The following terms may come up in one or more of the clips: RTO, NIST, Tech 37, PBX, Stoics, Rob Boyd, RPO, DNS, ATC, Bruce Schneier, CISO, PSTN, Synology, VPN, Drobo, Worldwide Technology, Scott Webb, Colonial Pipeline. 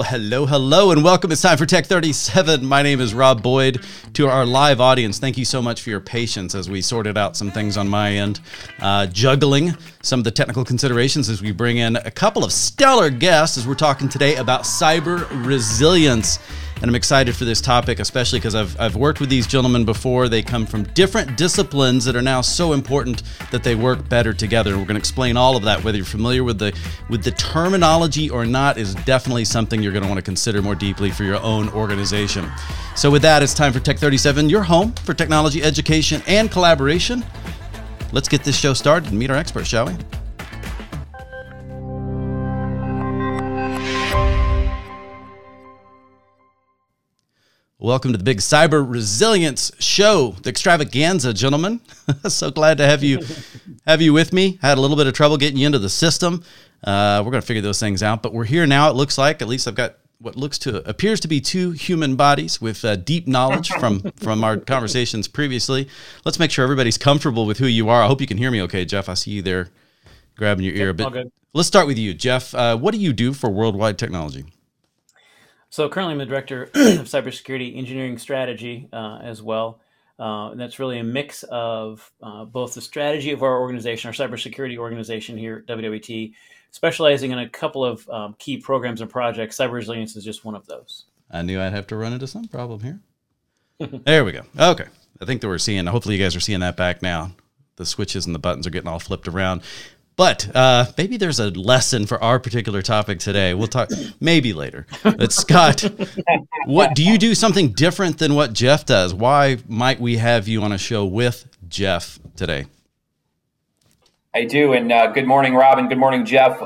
Well, hello, and welcome. It's time for Tech 37. My name is Rob Boyd. To our live audience, thank you so much for your patience as we sorted out some things on my end, juggling some of the technical considerations as we bring in a couple of stellar guests as we're talking today about cyber resilience. And I'm excited for this topic, especially because I've worked with these gentlemen before. They come from different disciplines that are now so important that they work better together. And we're going to explain all of that. Whether you're familiar with the terminology or not is definitely something you're going to want to consider more deeply for your own organization. So with that, it's time for Tech 37, your home for technology, education, and collaboration. Let's get this show started and meet our experts, shall we? Welcome to the big cyber resilience show, the extravaganza, gentlemen. So glad to have you with me. Had a little bit of trouble getting you into the system. We're going to figure those things out, but we're here now. It looks like, at least I've got what appears to be two human bodies with deep knowledge from our conversations previously. Let's make sure everybody's comfortable with who you are. I hope you can hear me okay, Jeff. I see you there grabbing your ear a bit. Let's start with you, Jeff. What do you do for Worldwide Technology? So currently I'm the Director of Cybersecurity Engineering Strategy as well. And that's really a mix of both the strategy of our organization, our cybersecurity organization here at WWT, specializing in a couple of key programs and projects. Cyber resilience is just one of those. I knew I'd have to run into some problem here. There we go. Okay. I think that hopefully you guys are seeing that back now. The switches and the buttons are getting all flipped around. But maybe there's a lesson for our particular topic today. We'll talk maybe later. But Scott, what do you do something different than what Jeff does? Why might we have you on a show with Jeff today? I do, and good morning, Rob, and good morning, Jeff.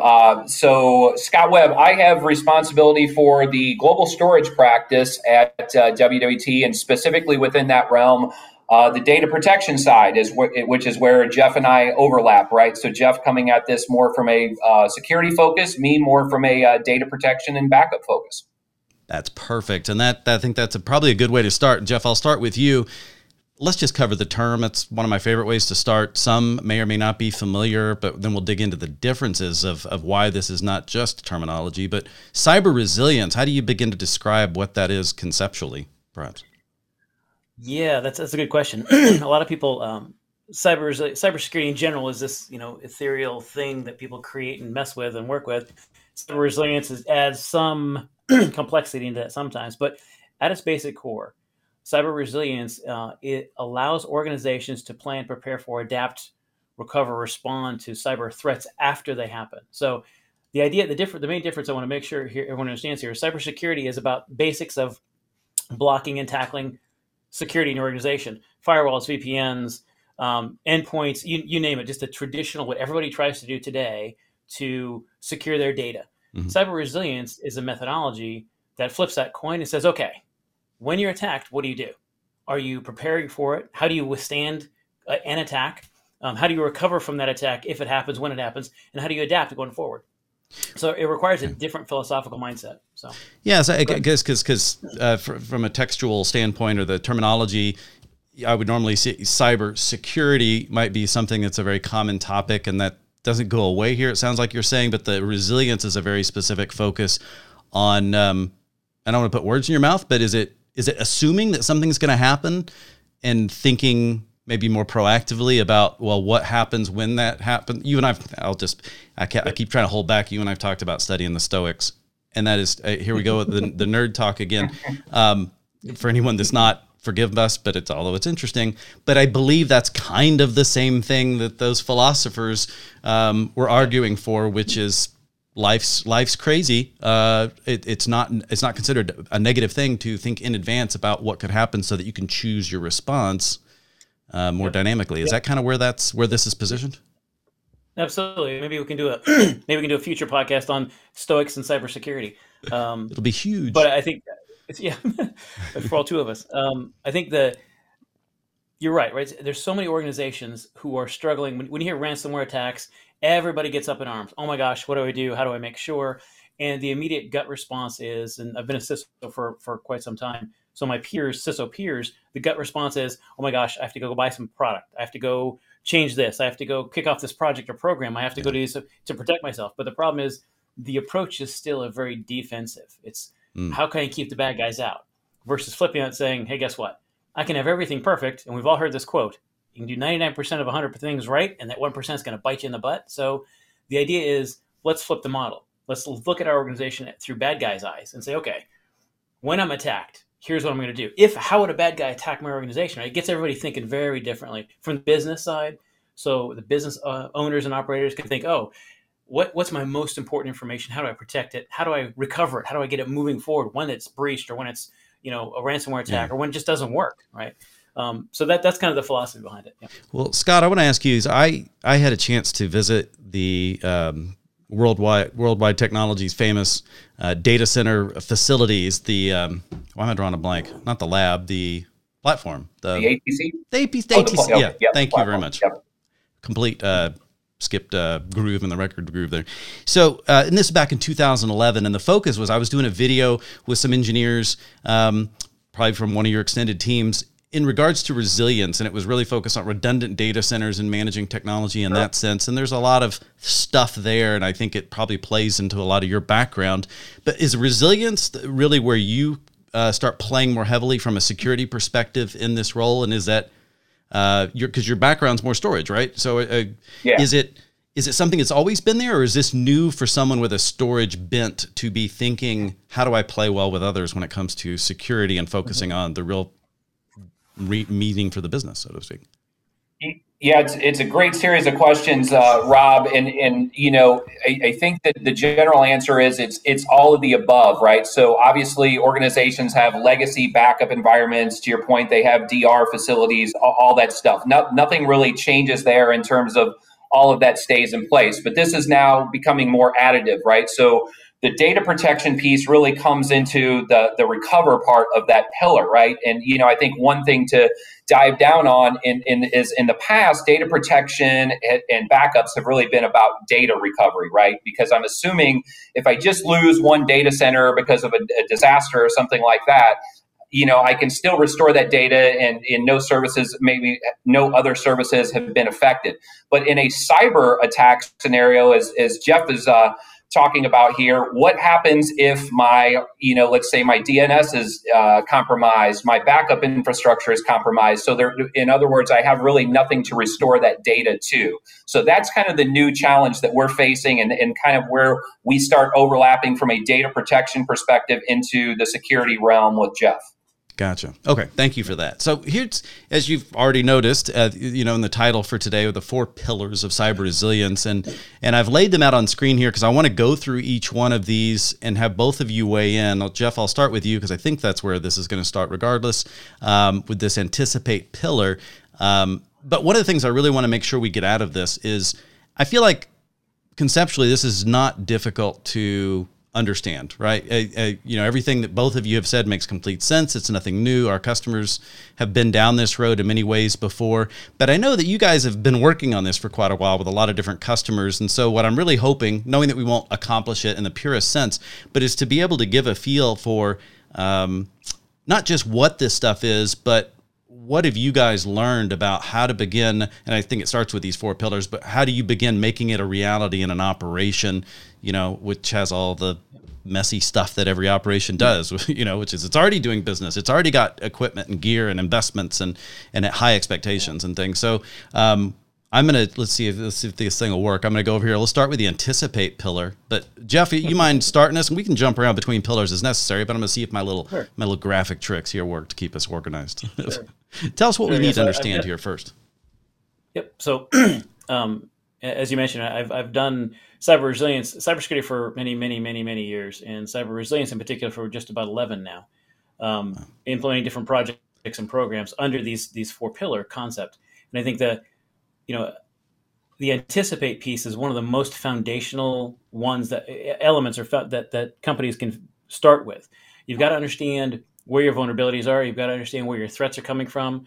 So Scott Webb, I have responsibility for the global storage practice at WWT, and specifically within that realm, the data protection side, which is where Jeff and I overlap, right? So Jeff coming at this more from a security focus, me more from a data protection and backup focus. That's perfect. And I think that's probably a good way to start. Jeff, I'll start with you. Let's just cover the term. It's one of my favorite ways to start. Some may or may not be familiar, but then we'll dig into the differences of why this is not just terminology, but cyber resilience. How do you begin to describe what that is conceptually, perhaps? Yeah, that's a good question. A lot of people, cybersecurity in general is this, ethereal thing that people create and mess with and work with. Cyber resilience adds some complexity into that sometimes, but at its basic core, cyber resilience, it allows organizations to plan, prepare for, adapt, recover, respond to cyber threats after they happen. So the main difference I want to make sure everyone understands here is cybersecurity is about basics of blocking and tackling security in your organization, firewalls, VPNs, endpoints, you name it, just the traditional, what everybody tries to do today to secure their data. Mm-hmm. Cyber resilience is a methodology that flips that coin and says, okay, when you're attacked, what do you do? Are you preparing for it? How do you withstand an attack? How do you recover from that attack if it happens, when it happens, and how do you adapt going forward? So it requires a different philosophical mindset. So yeah, so I guess because from a textual standpoint or the terminology, I would normally see cyber security might be something that's a very common topic, and that doesn't go away here. It sounds like you're saying, but the resilience is a very specific focus on. I don't want to put words in your mouth, but is it assuming that something's going to happen and thinking maybe more proactively about, well, what happens when that happens? You and I keep trying to hold back. You and I've talked about studying the Stoics, and that is, here we go with the nerd talk again. For anyone that's not, forgive us, but although it's interesting, but I believe that's kind of the same thing that those philosophers were arguing for, which is life's crazy. It's not considered a negative thing to think in advance about what could happen so that you can choose your response more dynamically. Is that kind of where this is positioned? Absolutely. Maybe we can do a future podcast on Stoics and cybersecurity. It'll be huge. But I think for all two of us. I think you're right. There's so many organizations who are struggling. When you hear ransomware attacks, everybody gets up in arms. Oh my gosh, what do I do? How do I make sure? And the immediate gut response is, and I've been a CISO for quite some time, so my peers, CISO peers, the gut response is, oh my gosh, I have to go buy some product. I have to go change this. I have to go kick off this project or program. I have to go do this to protect myself. But the problem is the approach is still a very defensive. It's how can I keep the bad guys out versus flipping out and saying, hey, guess what? I can have everything perfect. And we've all heard this quote. You can do 99% of 100 things right, and that 1% is going to bite you in the butt. So the idea is, let's flip the model. Let's look at our organization through bad guys' eyes and say, okay, when I'm attacked, here's what I'm going to do. How would a bad guy attack my organization? Right? It gets everybody thinking very differently from the business side. So the business owners and operators can think, oh, what's my most important information? How do I protect it? How do I recover it? How do I get it moving forward when it's breached or when it's, you know, a ransomware attack or when it just doesn't work, right? So that's kind of the philosophy behind it. Yeah. Well, Scott, I want to ask you, I had a chance to visit the Worldwide Technology's famous data center facilities, the, why am I drawing a blank? Not the lab, the platform. The ATC? The ATC. Yeah, thank you very much. Yep. Complete skipped groove in the record groove there. So, and this is back in 2011, and the focus was I was doing a video with some engineers, probably from one of your extended teams, in regards to resilience, and it was really focused on redundant data centers and managing technology in that sense. And there's a lot of stuff there, and I think it probably plays into a lot of your background. But is resilience really where you start playing more heavily from a security perspective in this role? And is that because your background's more storage, right? So is it something that's always been there, or is this new for someone with a storage bent to be thinking, how do I play well with others when it comes to security and focusing on the real meeting for the business, so to speak? Yeah, it's a great series of questions, Rob. And you know, I think that the general answer is it's all of the above, right? So obviously organizations have legacy backup environments. To your point, they have DR facilities, all that stuff. Nothing really changes there in terms of all of that stays in place. But this is now becoming more additive, right? So the data protection piece really comes into the recover part of that pillar, right? And, you know, I think one thing to dive down on is in the past, data protection and backups have really been about data recovery, right? Because I'm assuming if I just lose one data center because of a disaster or something like that, you know, I can still restore that data and no services, maybe no other services have been affected. But in a cyber attack scenario, as Jeff is talking about here, what happens if my, you know, let's say my DNS is compromised, my backup infrastructure is compromised. So there, in other words, I have really nothing to restore that data to. So that's kind of the new challenge that we're facing and kind of where we start overlapping from a data protection perspective into the security realm with Jeff. Gotcha. Okay. Thank you for that. So here's, as you've already noticed, you know, in the title for today, are the four pillars of cyber resilience. And I've laid them out on screen here because I want to go through each one of these and have both of you weigh in. Jeff, I'll start with you because I think that's where this is going to start regardless, with this anticipate pillar. But one of the things I really want to make sure we get out of this is I feel like conceptually this is not difficult to understand, right? You know, everything that both of you have said makes complete sense. It's nothing new. Our customers have been down this road in many ways before, but I know that you guys have been working on this for quite a while with a lot of different customers. And so what I'm really hoping, knowing that we won't accomplish it in the purest sense, but is to be able to give a feel for not just what this stuff is, but what have you guys learned about how to begin? And I think it starts with these four pillars, but how do you begin making it a reality in an operation, you know, which has all the messy stuff that every operation does, you know, which is it's already doing business. It's already got equipment and gear and investments and at high expectations and things. So I'm going to, let's see if this thing will work. I'm going to go over here. Let's start with the anticipate pillar, but Jeff, you mind starting us? And we can jump around between pillars as necessary, but I'm going to see if my little graphic tricks here work to keep us organized. Sure. Tell us what we need to understand here first. Yep. So, as you mentioned, I've done cybersecurity for many years, and cyber resilience in particular for just about 11 now, implementing different projects and programs under these four pillar concept. And I think that, you know, the anticipate piece is one of the most foundational ones that companies can start with. You've got to understand where your vulnerabilities are. You've got to understand where your threats are coming from.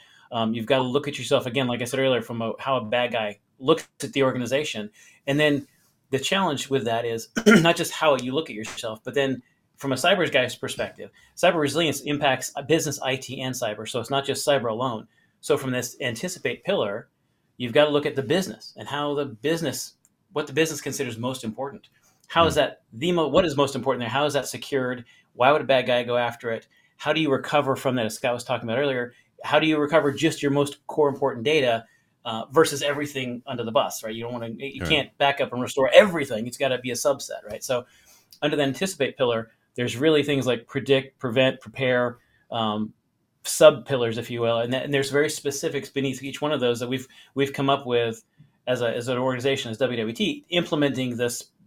You've got to look at yourself again, like I said earlier, from how a bad guy looks at the organization. And then the challenge with that is not just how you look at yourself, but then from a cyber guy's perspective, cyber resilience impacts business, IT, and cyber. So it's not just cyber alone. So from this anticipate pillar, you've got to look at the business and what the business considers most important. How is that what is most important there? How is that secured? Why would a bad guy go after it? How do you recover from that, as Scott was talking about earlier? How do you recover just your most core important data versus everything under the bus, right? You don't want to, can't back up and restore everything. It's got to be a subset, right? So under the anticipate pillar, there's really things like predict, prevent, prepare, sub pillars, if you will. And there's very specifics beneath each one of those that we've come up with as an organization, as WWT, implementing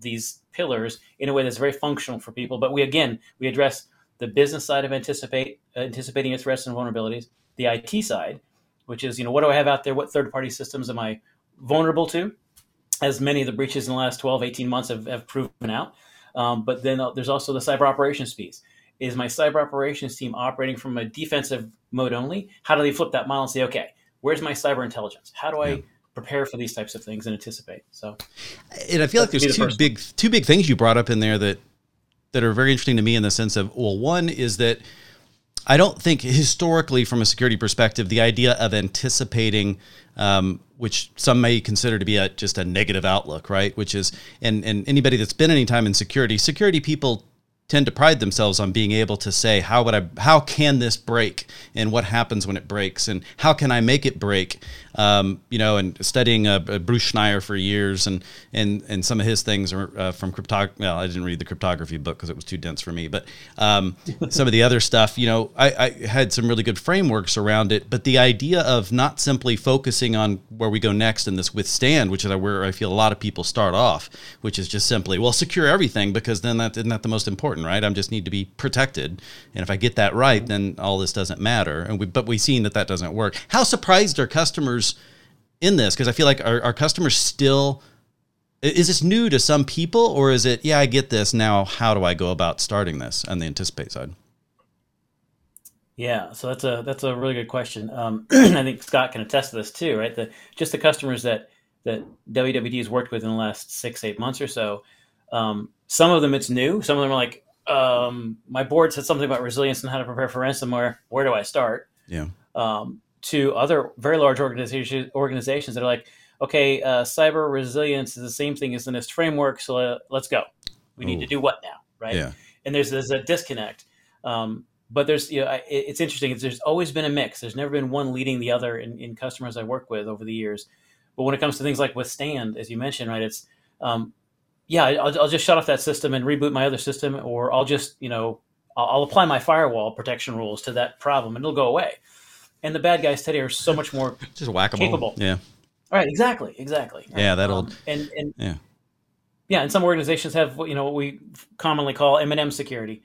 these pillars in a way that's very functional for people. But we address the business side of anticipating its threats and vulnerabilities, the IT side, which is, what do I have out there? What third-party systems am I vulnerable to? As many of the breaches in the last 12, 18 months have proven out. But then there's also the cyber operations piece. Is my cyber operations team operating from a defensive mode only? How do they flip that model and say, okay, where's my cyber intelligence? How do I prepare for these types of things and anticipate? And I feel like there's two big things you brought up in there that are very interesting to me in the sense of, well, one is that I don't think historically from a security perspective, the idea of anticipating, which some may consider to be just a negative outlook, right? Which is, and anybody that's been any time in security people tend to pride themselves on being able to say, how can this break and what happens when it breaks and how can I make it break? And studying Bruce Schneier for years and some of his things are from cryptography. Well, I didn't read the cryptography book because it was too dense for me, but some of the other stuff, I had some really good frameworks around it, but the idea of not simply focusing on where we go next in this withstand, which is where I feel a lot of people start off, which is just simply, well, secure everything because then that isn't that the most important. Right? I just need to be protected. And if I get that right, then all this doesn't matter. But we've seen that doesn't work. How surprised are customers in this? Because I feel like our customers still, is this new to some people or is it, I get this now, how do I go about starting this on the anticipate side? Yeah, so that's a really good question. I think Scott can attest to this too, right? Just the customers that WWT has worked with in the last 6-8 months or so, some of them it's new. Some of them are like, my board said something about resilience and how to prepare for ransomware. Where do I start? Yeah. To other very large organizations that are like, okay, cyber resilience is the same thing as the NIST framework. So let's go. We need to do what now? Right. Yeah. And there's a disconnect. But there's, it's interesting. There's always been a mix. There's never been one leading the other in customers I work with over the years. But when it comes to things like withstand, as you mentioned, right, it's, I'll just shut off that system and reboot my other system, or I'll just, I'll apply my firewall protection rules to that problem and it'll go away. And the bad guys today are so much more just whack-a-mole. Capable. Yeah. All right. Exactly. Right? Yeah. That'll. And some organizations have, what we commonly call M&M security,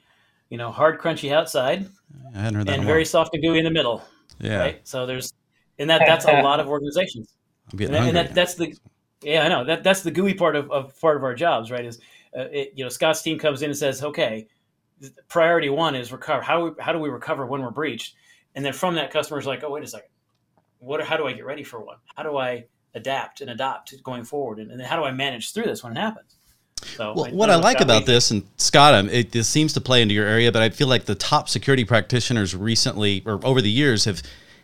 hard, crunchy outside. I hadn't heard that. And very soft and gooey in the middle. Yeah. Right? So that's a lot of organizations. I'm getting hungry. And that's the. Yeah, I know that's the gooey part of our jobs, right? Is Scott's team comes in and says, "Okay, priority one is recover. How do we recover when we're breached?" And then from that, customer's like, "Oh, wait a second, how do I get ready for one? How do I adapt and adopt going forward? And then how do I manage through this when it happens?" So what I like about this, and Scott, this seems to play into your area, but I feel like the top security practitioners recently or over the years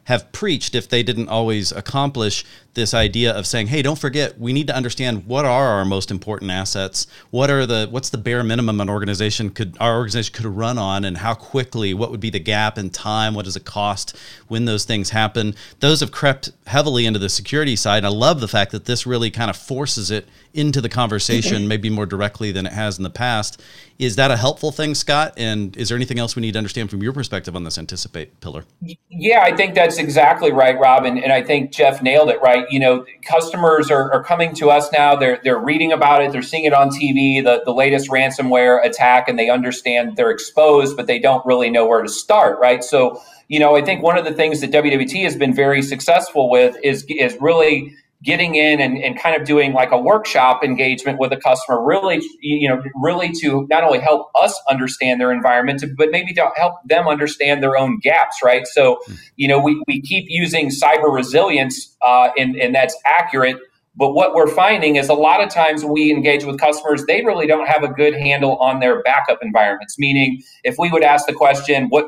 have preached, if they didn't always accomplish, this idea of saying, hey, don't forget, we need to understand what are our most important assets, what's the bare minimum our organization could run on, and how quickly, what would be the gap in time, what does it cost when those things happen. Those have crept heavily into the security side, and I love the fact that this really kind of forces it into the conversation maybe more directly than it has in the past. Is that a helpful thing, Scott? And is there anything else we need to understand from your perspective on this anticipate pillar? Yeah, I think that's exactly right, Rob. And I think Jeff nailed it, right? Customers are coming to us now. They're reading about it. They're seeing it on TV, the latest ransomware attack, and they understand they're exposed, but they don't really know where to start, right? So, I think one of the things that WWT has been very successful with is really getting in and kind of doing like a workshop engagement with a customer, really to not only help us understand their environment, but maybe to help them understand their own gaps, right? So, we keep using cyber resilience, and that's accurate. But what we're finding is a lot of times when we engage with customers, they really don't have a good handle on their backup environments. Meaning, if we would ask the question, what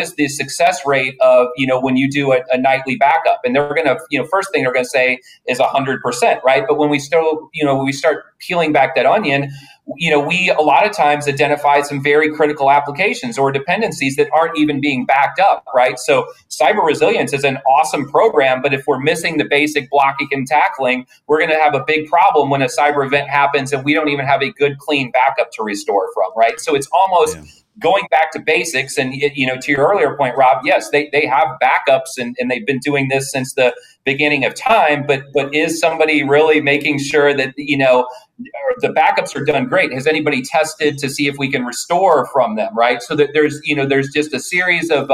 is the success rate of, when you do a nightly backup? And they're going to, first thing they're going to say is 100%, right? But when we start peeling back that onion, you know, we a lot of times identify some very critical applications or dependencies that aren't even being backed up, right? So cyber resilience is an awesome program, but if we're missing the basic blocking and tackling, we're going to have a big problem when a cyber event happens and we don't even have a good, clean backup to restore from, right? So it's almost going back to basics. And, you know, to your earlier point, Rob, yes, they have backups and they've been doing this since the beginning of time. But is somebody really making sure that, you know, the backups are done great? Has anybody tested to see if we can restore from them, right? So that there's, you know, there's just a series of,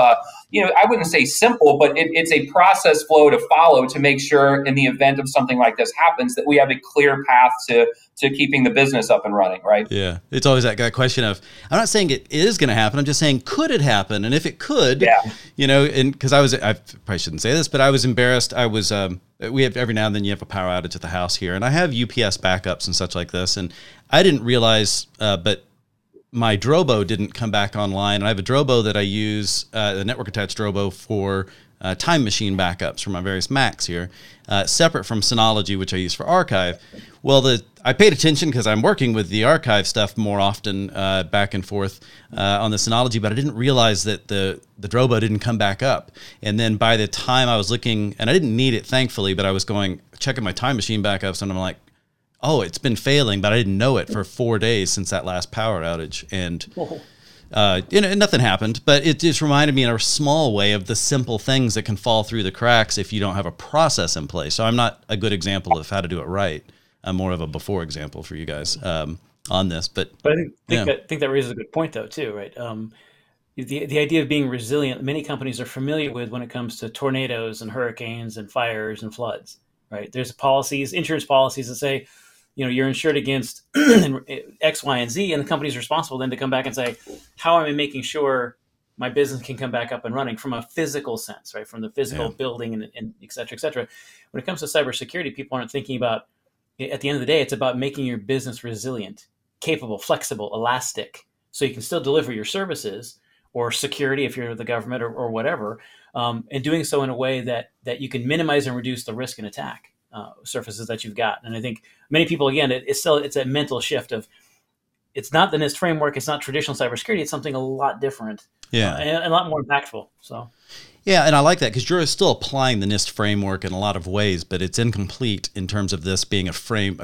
you know, I wouldn't say simple, but it's a process flow to follow to make sure in the event of something like this happens that we have a clear path to keeping the business up and running, right? Yeah. It's always that question of, I'm not saying it is going to happen. I'm just saying, could it happen? And if it could, you know, and because I probably shouldn't say this, but I was embarrassed. I was, we have every now and then you have a power outage at the house here, and I have UPS backups and such like this. And I didn't realize, but my Drobo didn't come back online. And I have a Drobo that I use, a network attached Drobo for Time Machine backups for my various Macs here, separate from Synology, which I use for archive. Well, I paid attention because I'm working with the archive stuff more often back and forth on the Synology, but I didn't realize that the Drobo didn't come back up. And then by the time I was looking, and I didn't need it, thankfully, but I was checking my Time Machine backups, and I'm like, oh, it's been failing, but I didn't know it for 4 days since that last power outage. And you know, nothing happened, but it just reminded me in a small way of the simple things that can fall through the cracks if you don't have a process in place. So I'm not a good example of how to do it right. I'm more of a before example for you guys on this. But I think that raises a good point, though, too, right? The idea of being resilient, many companies are familiar with when it comes to tornadoes and hurricanes and fires and floods, right? There's policies, insurance policies that say, you know, you're insured against X, Y, and Z, and the company's responsible then to come back and say, how am I making sure my business can come back up and running from a physical sense, right? From the physical building and et cetera, et cetera. When it comes to cybersecurity, people aren't thinking about, at the end of the day, it's about making your business resilient, capable, flexible, elastic, so you can still deliver your services or security if you're the government or whatever, and doing so in a way that you can minimize and reduce the risk and attack surfaces that you've got. And I think many people, again, it's a mental shift of, it's not the NIST framework, it's not traditional cybersecurity, it's something a lot different and a lot more impactful. So. Yeah, and I like that because you're still applying the NIST framework in a lot of ways, but it's incomplete in terms of this being a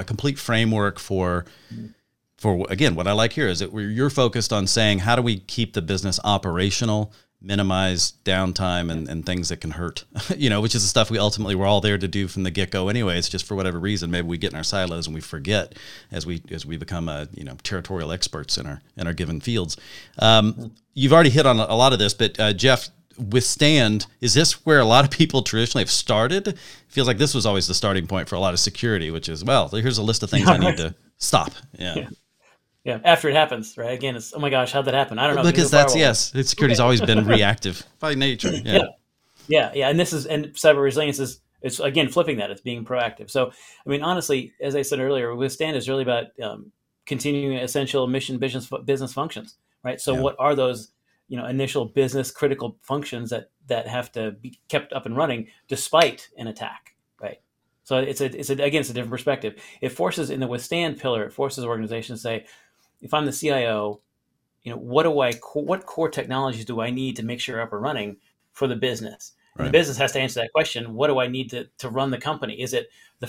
complete framework for again, what I like here is that you're focused on saying, how do we keep the business operational, minimize downtime and things that can hurt, you know, which is the stuff we're all there to do from the get-go anyways, just for whatever reason. Maybe we get in our silos and we forget as we become territorial experts in our given fields. You've already hit on a lot of this, but Jeff, withstand, is this where a lot of people traditionally have started? It feels like this was always the starting point for a lot of security, which is, well, here's a list of things I need to stop. Yeah. After it happens, right? Again, it's, oh my gosh, how'd that happen? I don't know. Because security's always been reactive by nature. Yeah. And cyber resilience is again, flipping that. It's being proactive. So, I mean, honestly, as I said earlier, withstand is really about continuing essential mission business functions, right? So what are those, initial business critical functions that have to be kept up and running despite an attack, right? So it's a different perspective. It forces, in the withstand pillar, it forces organizations to say, if I'm the CIO, what core technologies do I need to make sure up and running for the business? Right. And the business has to answer that question. What do I need to run the company? Is it the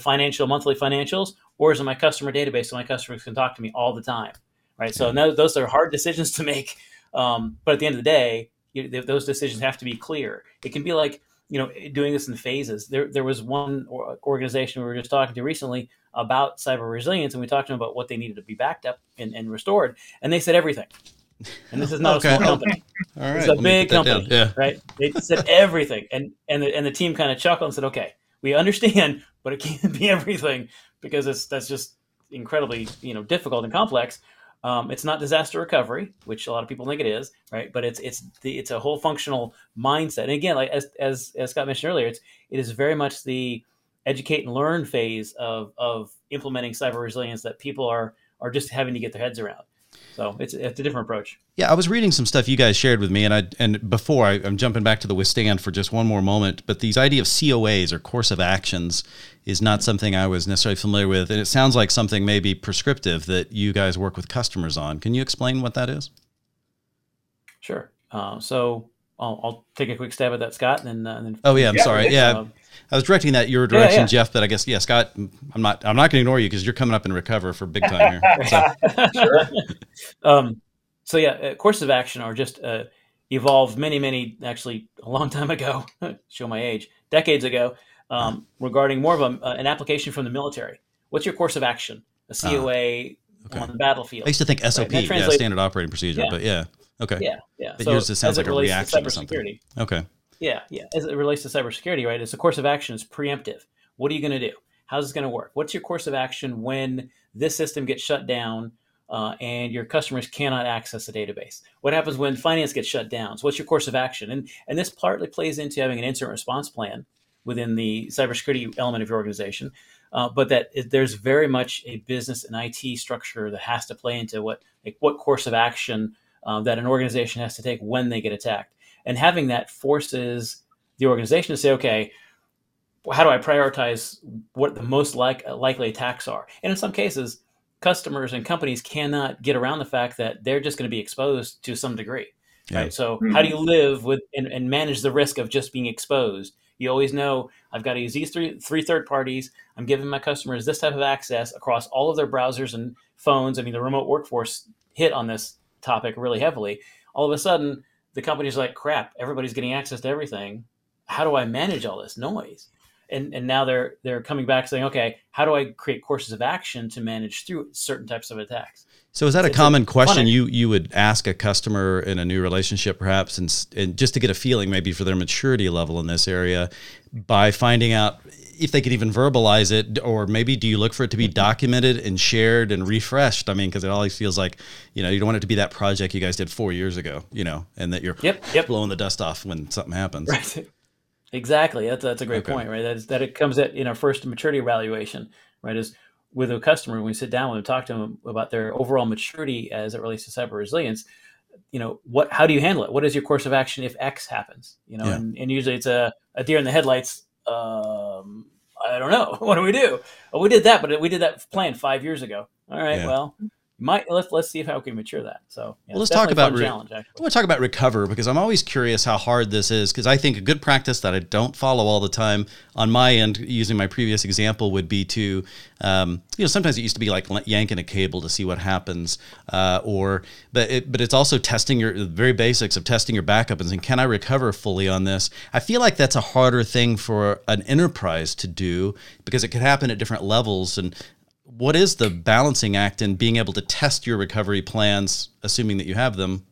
monthly financials, or is it my customer database so my customers can talk to me all the time, right? So now, those are hard decisions to make. But at the end of the day, those decisions have to be clear. It can be like, doing this in phases. There was one organization we were just talking to recently about cyber resilience, and we talked to them about what they needed to be backed up and restored, and they said everything. And this is not a small company. All right. It's a big company, right? They said everything. And the team kind of chuckled and said, okay, we understand, but it can't be everything because that's just incredibly, difficult and complex. It's not disaster recovery, which a lot of people think it is, right? But it's a whole functional mindset. And again, like as Scott mentioned earlier, it is very much the educate and learn phase of implementing cyber resilience that people are just having to get their heads around. So it's a different approach. Yeah, I was reading some stuff you guys shared with me, and before I'm jumping back to the withstand for just one more moment, but these idea of COAs or course of actions is not something I was necessarily familiar with, and it sounds like something maybe prescriptive that you guys work with customers on. Can you explain what that is? Sure. So I'll take a quick stab at that, Scott, and then. Oh yeah, I'm sorry. Yeah. I was directing that your direction, Jeff, but I guess, Scott, I'm not going to ignore you because you're coming up and recover for big time here. So. Sure. Courses of action are just evolved many, actually a long time ago, show my age, decades ago, regarding more of an application from the military. What's your course of action? A COA on the battlefield. I used to think SOP, right? Standard operating procedure, but yeah. Okay. Yeah, yeah. But so yours just sounds like a reaction to something. Okay. Yeah, yeah. As it relates to cybersecurity, right? It's a course of action. It's preemptive. What are you going to do? How's this going to work? What's your course of action when this system gets shut down and your customers cannot access the database? What happens when finance gets shut down? So what's your course of action? And this partly plays into having an incident response plan within the cybersecurity element of your organization, but there's very much a business and IT structure that has to play into what course of action that an organization has to take when they get attacked. And having that forces the organization to say, okay, how do I prioritize what the most likely attacks are? And in some cases, customers and companies cannot get around the fact that they're just going to be exposed to some degree. Yeah. Right? So how do you live with and manage the risk of just being exposed? You always know I've got to use these three third parties. I'm giving my customers this type of access across all of their browsers and phones. I mean, the remote workforce hit on this topic really heavily. All of a sudden, the company's like, crap, everybody's getting access to everything. How do I manage all this noise? And now they're coming back saying, okay, how do I create courses of action to manage through certain types of attacks? So is that a common question you would ask a customer in a new relationship, perhaps, and just to get a feeling maybe for their maturity level in this area by finding out if they could even verbalize it, or maybe do you look for it to be documented and shared and refreshed? I mean, because it always feels like, you don't want it to be that project you guys did 4 years ago, and that you're blowing the dust off when something happens. Right. Exactly. That's a great point, right? That it comes in our first maturity evaluation, right? Is with a customer, when we sit down and talk to them about their overall maturity as it relates to cyber resilience, how do you handle it? What is your course of action if X happens? And usually it's a deer in the headlights, I don't know. What do we do? Oh, we did that, but we did that plan 5 years ago. All right. Yeah. Well, let's see how we can mature that. So let's talk about challenge. Actually, I want to talk about recover, because I'm always curious how hard this is. Because I think a good practice that I don't follow all the time on my end, using my previous example, would be to, sometimes it used to be like yanking a cable to see what happens, but it's also testing the very basics of testing your backup and saying, can I recover fully on this? I feel like that's a harder thing for an enterprise to do because it could happen at different levels. And what is the balancing act in being able to test your recovery plans, assuming that you have them?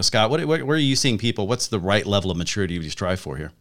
Scott, where are you seeing people? What's the right level of maturity you strive for here?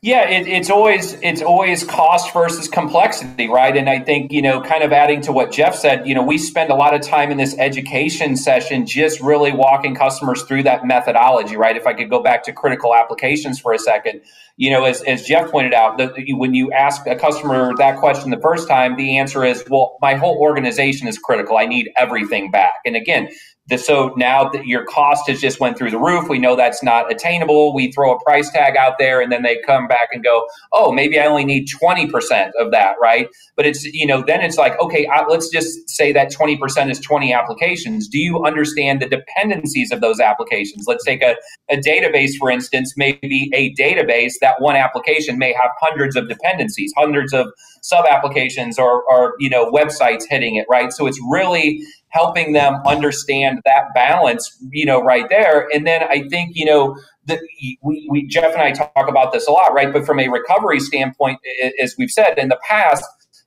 Yeah, it's always cost versus complexity, right? And I think, kind of adding to what Jeff said, we spend a lot of time in this education session just really walking customers through that methodology, right? If I could go back to critical applications for a second, as Jeff pointed out, when you ask a customer that question the first time, the answer is, well, my whole organization is critical. I need everything back. And again, so now that your cost has just went through the roof, we know that's not attainable. We throw a price tag out there, and then they come back and go, oh, maybe I only need 20% of that, right? But it's, then it's like, okay, let's just say that 20% is 20 applications. Do you understand the dependencies of those applications? Let's take a database, for instance. Maybe a database, that one application may have hundreds of dependencies, hundreds of sub-applications or websites hitting it, right? So it's really helping them understand that balance, right there. And then I think, Jeff and I talk about this a lot, right? But from a recovery standpoint, as we've said in the past,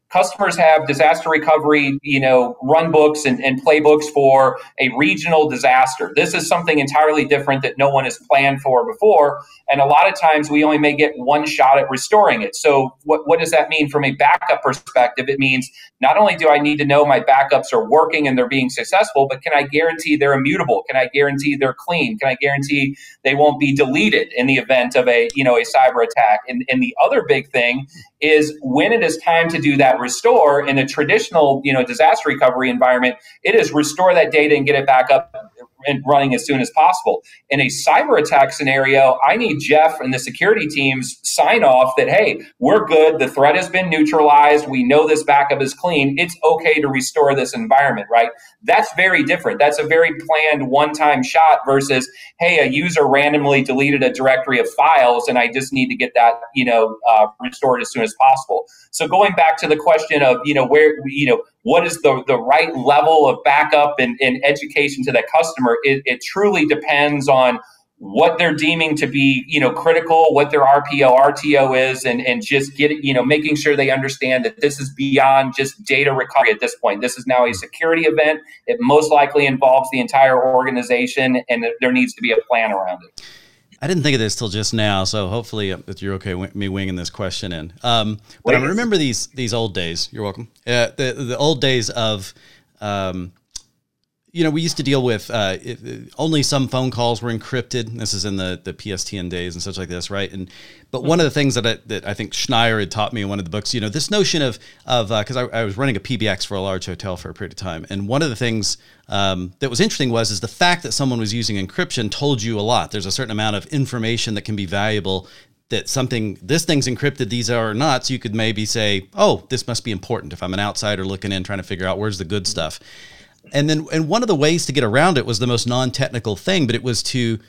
customers have disaster recovery, run books and playbooks for a regional disaster. This is something entirely different that no one has planned for before. And a lot of times we only may get one shot at restoring it. So what does that mean from a backup perspective? It means not only do I need to know my backups are working and they're being successful, but can I guarantee they're immutable? Can I guarantee they're clean? Can I guarantee they won't be deleted in the event of a cyber attack? And the other big thing is when it is time to do that at restore in a traditional, disaster recovery environment, it is restore that data and get it back up and running as soon as possible. In a cyber attack scenario, I need Jeff and the security team's sign off that, hey, we're good. The threat has been neutralized. We know this backup is clean. It's okay to restore this environment, right? That's very different. That's a very planned one-time shot versus, hey, a user randomly deleted a directory of files and I just need to get that, restored as soon as possible. So going back to the question of, what is the right level of backup and education to that customer? It truly depends on what they're deeming to be, critical, what their RPO, RTO is, and just making sure they understand that this is beyond just data recovery at this point. This is now a security event. It most likely involves the entire organization, and there needs to be a plan around it. I didn't think of this till just now, so hopefully if you're okay with me winging this question in. But I remember these old days. You're welcome. The old days of, we used to deal with only some phone calls were encrypted. This is in the PSTN days and such like this, right? But one of the things that I think Schneier had taught me in one of the books, this notion of because I was running a PBX for a large hotel for a period of time, and one of the things that was interesting was the fact that someone was using encryption told you a lot. There's a certain amount of information that can be valuable. That this thing's encrypted, these are not. So you could maybe say, oh, this must be important if I'm an outsider looking in trying to figure out where's the good stuff. And one of the ways to get around it was the most non-technical thing, but it was to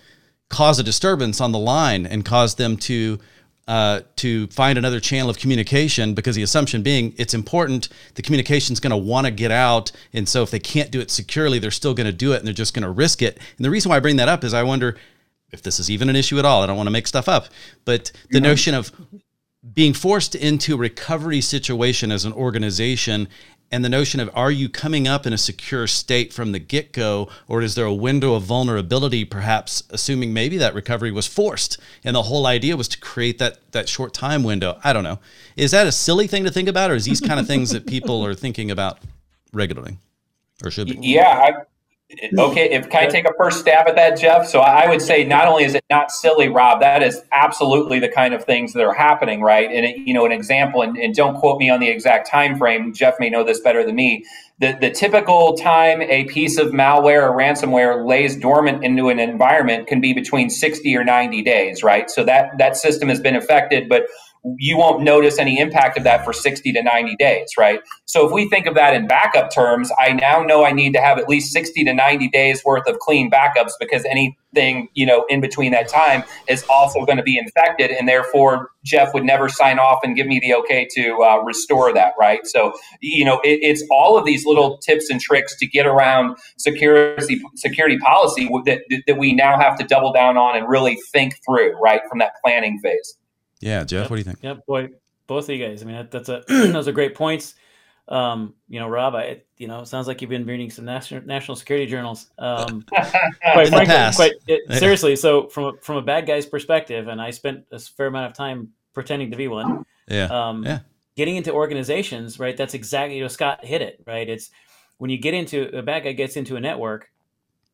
cause a disturbance on the line and cause them to find another channel of communication, because the assumption being it's important, the communication's going to want to get out. And so if they can't do it securely, they're still going to do it and they're just going to risk it. And the reason why I bring that up is I wonder if this is even an issue at all. I don't want to make stuff up, but the notion of being forced into a recovery situation as an organization, and the notion of, are you coming up in a secure state from the get-go, or is there a window of vulnerability, perhaps assuming maybe that recovery was forced and the whole idea was to create that short time window? I don't know. Is that a silly thing to think about, or is these kind of things that people are thinking about regularly or should be? Yeah. Okay, can I take a first stab at that, Jeff? So I would say not only is it not silly, Rob, that is absolutely the kind of things that are happening, right? And an example, and don't quote me on the exact time frame, Jeff may know this better than me. The typical time a piece of malware or ransomware lays dormant into an environment can be between 60 or 90 days, right? So that system has been affected, but you won't notice any impact of that for 60 to 90 days, right? So if we think of that in backup terms, I now know I need to have at least 60 to 90 days worth of clean backups, because anything, in between that time is also going to be infected. And therefore, Jeff would never sign off and give me the okay to restore that, right? So, it's all of these little tips and tricks to get around security policy that we now have to double down on and really think through, right, from that planning phase. Yeah, Jeff, what do you think? Yeah, boy, both of you guys. I mean, those are great points. Rob, it sounds like you've been reading some national security journals. Quite frankly, seriously. So from a bad guy's perspective, and I spent a fair amount of time pretending to be one. Yeah. Getting into organizations, right? That's exactly, Scott hit it, right? It's when you get into a bad guy gets into a network,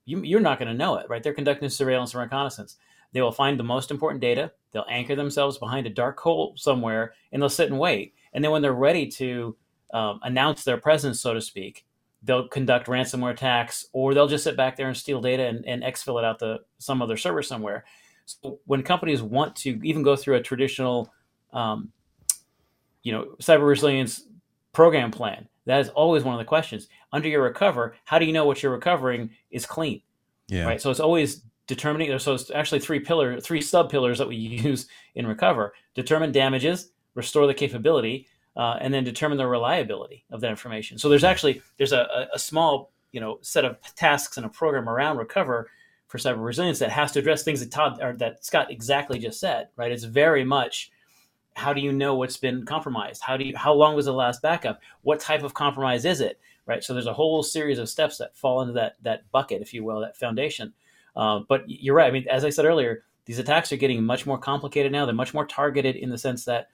you're not going to know it, right? They're conducting surveillance and reconnaissance. They will find the most important data. They'll anchor themselves behind a dark hole somewhere, and they'll sit and wait. And then when they're ready to announce their presence, so to speak, they'll conduct ransomware attacks, or they'll just sit back there and steal data and exfil it out to some other server somewhere. So when companies want to even go through a traditional, cyber resilience program plan, that is always one of the questions. Under your recover, how do you know what you're recovering is clean? Yeah. Right. So it's always determining, so it's actually three sub-pillars that we use in recover. Determine damages, restore the capability, and then determine the reliability of that information. So there's a small set of tasks in a program around recover for cyber resilience that has to address things that Scott exactly just said, right? It's very much, how do you know what's been compromised? How long was the last backup? What type of compromise is it, right? So there's a whole series of steps that fall into that bucket, if you will, that foundation. But you're right. I mean, as I said earlier, these attacks are getting much more complicated now. They're much more targeted in the sense that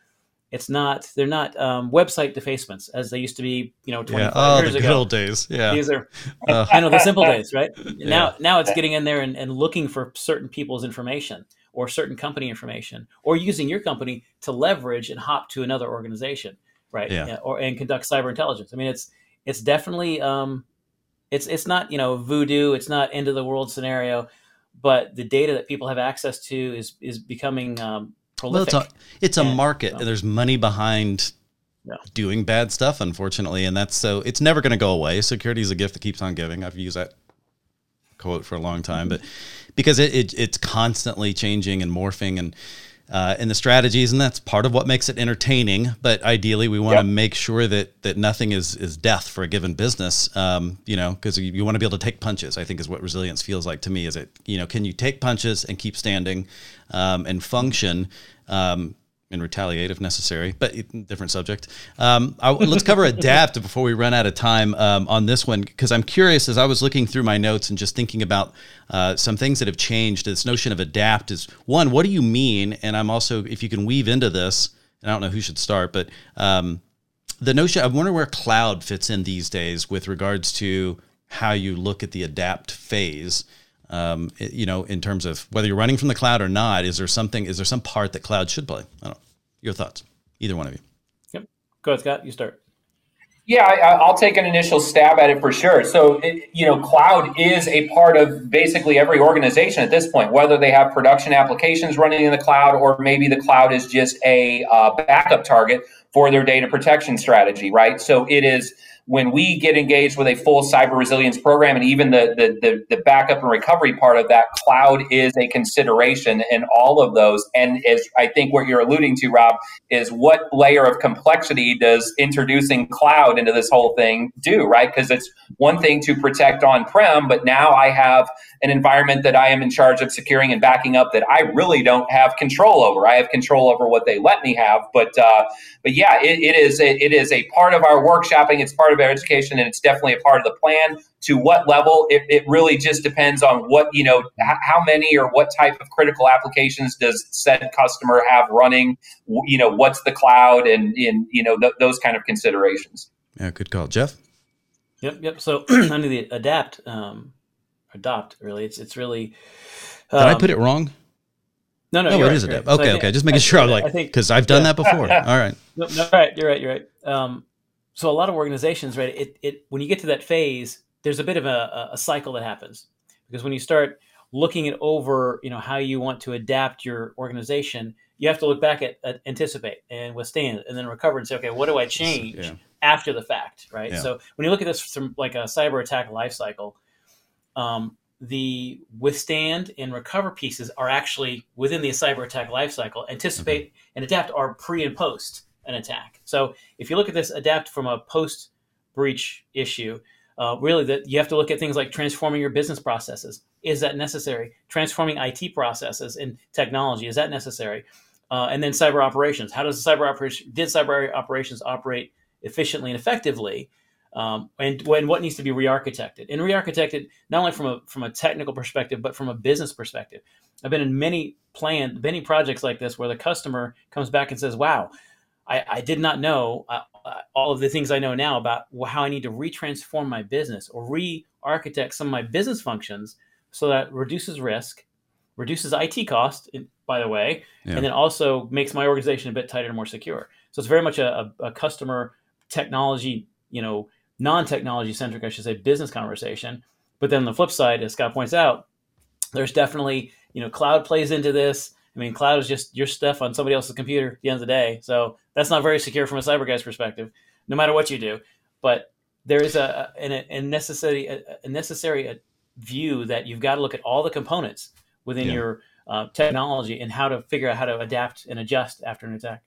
they're not website defacements as they used to be, 25 years ago. The good old days. Yeah. These are, the simple days, right? Yeah. Now it's getting in there and looking for certain people's information or certain company information, or using your company to leverage and hop to another organization, right? Yeah. And conduct cyber intelligence. I mean, it's definitely it's not, you know, voodoo. It's not end of the world scenario, but the data that people have access to is becoming prolific. Well, it's a market. There's money behind doing bad stuff, unfortunately, and it's never going to go away. Security is a gift that keeps on giving. I've used that quote for a long time, but because it's constantly changing and morphing and the strategies, and that's part of what makes it entertaining. But ideally, we want to make sure that nothing is death for a given business. Because you want to be able to take punches, I think, is what resilience feels like to me. Is it, you know, can you take punches and keep standing and function and retaliate if necessary? But different subject. Let's cover adapt before we run out of time on this one, because I'm curious, as I was looking through my notes and just thinking about some things that have changed, this notion of adapt is, one, what do you mean? And I'm also, if you can weave into this, and I don't know who should start, but the notion, I wonder where cloud fits in these days with regards to how you look at the adapt phase. In terms of whether you're running from the cloud or not, is there some part that cloud should play? I don't know. Your thoughts, either one of you. Yep. Go ahead, Scott, you start. Yeah, I'll take an initial stab at it for sure. So, cloud is a part of basically every organization at this point, whether they have production applications running in the cloud, or maybe the cloud is just a backup target for their data protection strategy, right? So it is, when we get engaged with a full cyber resilience program, and even the backup and recovery part of that, cloud is a consideration in all of those. And as I think what you're alluding to, Rob, is what layer of complexity does introducing cloud into this whole thing do, right? Because it's one thing to protect on-prem, but now I have an environment that I am in charge of securing and backing up that I really don't have control over. I have control over what they let me have, but yeah, it is a part of our workshopping. It's part of education, and it's definitely a part of the plan. To what level, it really just depends on what, how many or what type of critical applications does said customer have running, what's the cloud, and those kind of considerations. Yeah, good call. Jeff? Yep. So under the adopt, really, it's really... Did I put it wrong? No, it is adapt. Right. Okay. Just making sure. I'm like, because I've done that before. All right. No, right. You're right. So a lot of organizations, right, it when you get to that phase, there's a bit of a cycle that happens, because when you start looking at over, how you want to adapt your organization, you have to look back at anticipate and withstand and then recover and say, okay, what do I change after the fact, right? Yeah. So when you look at this from like a cyber attack lifecycle, the withstand and recover pieces are actually within the cyber attack lifecycle. Anticipate and adapt are pre and post an attack. So if you look at this adapt from a post breach issue, really that you have to look at things like transforming your business processes. Is that necessary? Transforming IT processes and technology. Is that necessary? And then cyber operations. How does cyber operations operate efficiently and effectively? And what needs to be re-architected? And re-architected not only from a technical perspective, but from a business perspective. I've been in many projects like this where the customer comes back and says, wow, I did not know all of the things I know now about how I need to retransform my business or re-architect some of my business functions so that reduces risk, reduces IT costs, by the way, and then also makes my organization a bit tighter and more secure. So it's very much a customer technology, non-technology centric, I should say, business conversation. But then on the flip side, as Scott points out, there's definitely, cloud plays into this. I mean, cloud is just your stuff on somebody else's computer at the end of the day. So that's not very secure from a cyber guy's perspective, no matter what you do. But there is a necessary view that you've got to look at all the components within your technology and how to figure out how to adapt and adjust after an attack.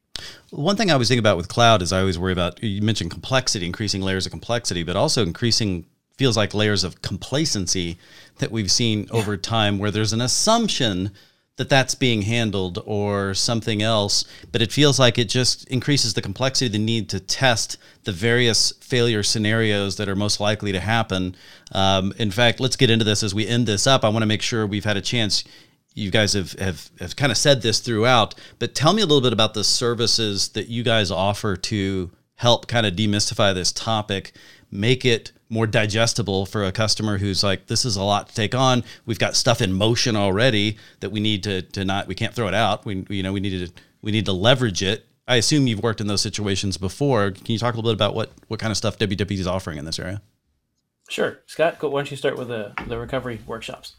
One thing I always think about with cloud is I always worry about, you mentioned complexity, increasing layers of complexity, but also increasing feels like layers of complacency that we've seen over time, where there's an assumption that that's being handled or something else, but it feels like it just increases the complexity, the need to test the various failure scenarios that are most likely to happen. In fact, let's get into this as we end this up. I want to make sure we've had a chance. You guys have kind of said this throughout, but tell me a little bit about the services that you guys offer to help kind of demystify this topic, make it more digestible for a customer who's like, this is a lot to take on. We've got stuff in motion already that we need to not, we can't throw it out. We need to leverage it I assume you've worked in those situations before. Can you talk a little bit about what kind of stuff WWT is offering in this area? Sure. Scott, why don't you start with the recovery workshops?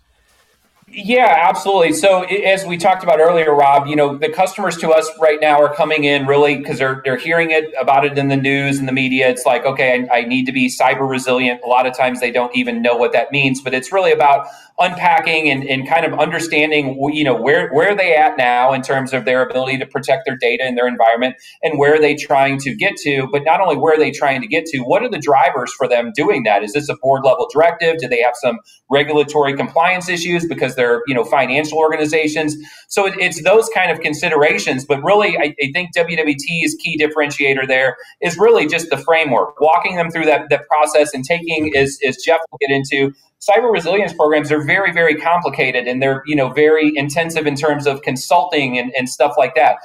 Yeah, absolutely. So as we talked about earlier, Rob, you know, the customers to us right now are coming in really because they're hearing it about it in the news and the media. It's like, okay, I need to be cyber resilient. A lot of times they don't even know what that means, but it's really about unpacking and kind of understanding, you know, where are they at now in terms of their ability to protect their data and their environment, and where are they trying to get to, but not only where are they trying to get to, what are the drivers for them doing that? Is this a board level directive? Do they have some regulatory compliance issues because they're, you know, financial organizations? So it's those kind of considerations, but really I think WWT's key differentiator there is really just the framework, walking them through that process and taking, as Jeff will get into, cyber resilience programs are very, very complicated, and they're, you know, very intensive in terms of consulting and stuff like that,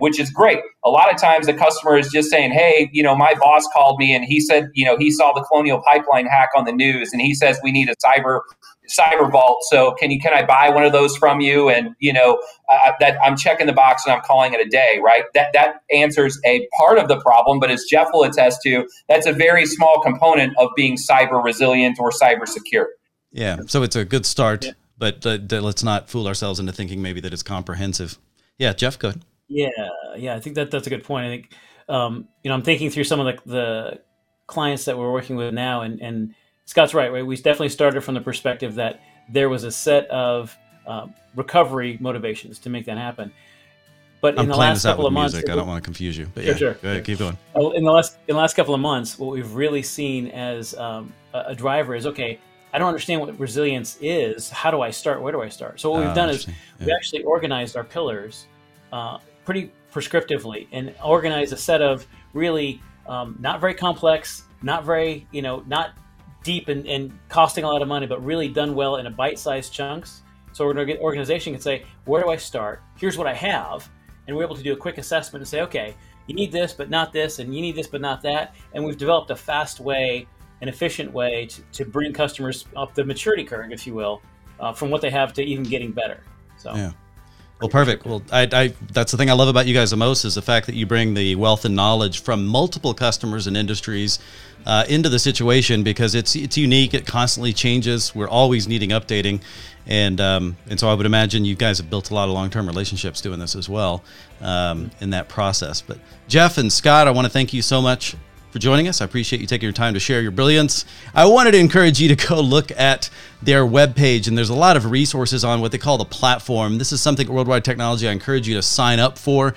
which is great. A lot of times the customer is just saying, hey, you know, my boss called me and he said, you know, he saw the Colonial Pipeline hack on the news and he says we need a cyber vault. So can I buy one of those from you? And, you know, that I'm checking the box and I'm calling it a day, right? That answers a part of the problem, but as Jeff will attest to, that's a very small component of being cyber resilient or cyber secure. Yeah. So it's a good start, yeah. But let's not fool ourselves into thinking maybe that it's comprehensive. Yeah. Jeff, go ahead. Yeah. I think that's a good point. I think, you know, I'm thinking through some of the clients that we're working with now, and Scott's right? We definitely started from the perspective that there was a set of recovery motivations to make that happen. But in the last couple of months, I don't want to confuse you. But sure. Go ahead, keep going. In the last couple of months, what we've really seen as a driver is, okay, I don't understand what resilience is. How do I start? Where do I start? So what we've done is we actually organized our pillars pretty prescriptively and organized a set of really not very complex, not very, you know, not deep and costing a lot of money, but really done well in a bite-sized chunks. So an organization can say, where do I start? Here's what I have. And we're able to do a quick assessment and say, okay, you need this, but not this, and you need this, but not that. And we've developed a fast way, an efficient way to bring customers up the maturity curve, if you will, from what they have to even getting better. So. Yeah. Well, perfect. Well, I that's the thing I love about you guys the most is the fact that you bring the wealth and knowledge from multiple customers and industries into the situation, because it's unique. It constantly changes. We're always needing updating, and so I would imagine you guys have built a lot of long-term relationships doing this as well in that process. But Jeff and Scott, I want to thank you so much for joining us. I appreciate you taking your time to share your brilliance. I wanted to encourage you to go look at their webpage, and there's a lot of resources on what they call the platform. This is something at Worldwide Technology I encourage you to sign up for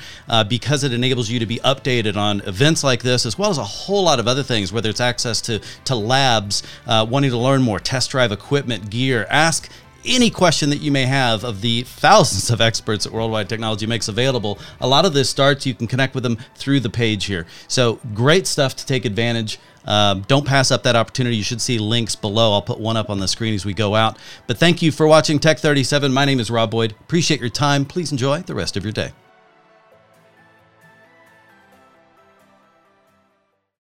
because it enables you to be updated on events like this, as well as a whole lot of other things, whether it's access to labs, wanting to learn more, test drive equipment, gear, ask any question that you may have of the thousands of experts that Worldwide Technology makes available. A lot of this starts, you can connect with them through the page here. So great stuff to take advantage. Don't pass up that opportunity. You should see links below. I'll put one up on the screen as we go out. But thank you for watching Tech 37. My name is Rob Boyd. Appreciate your time. Please enjoy the rest of your day.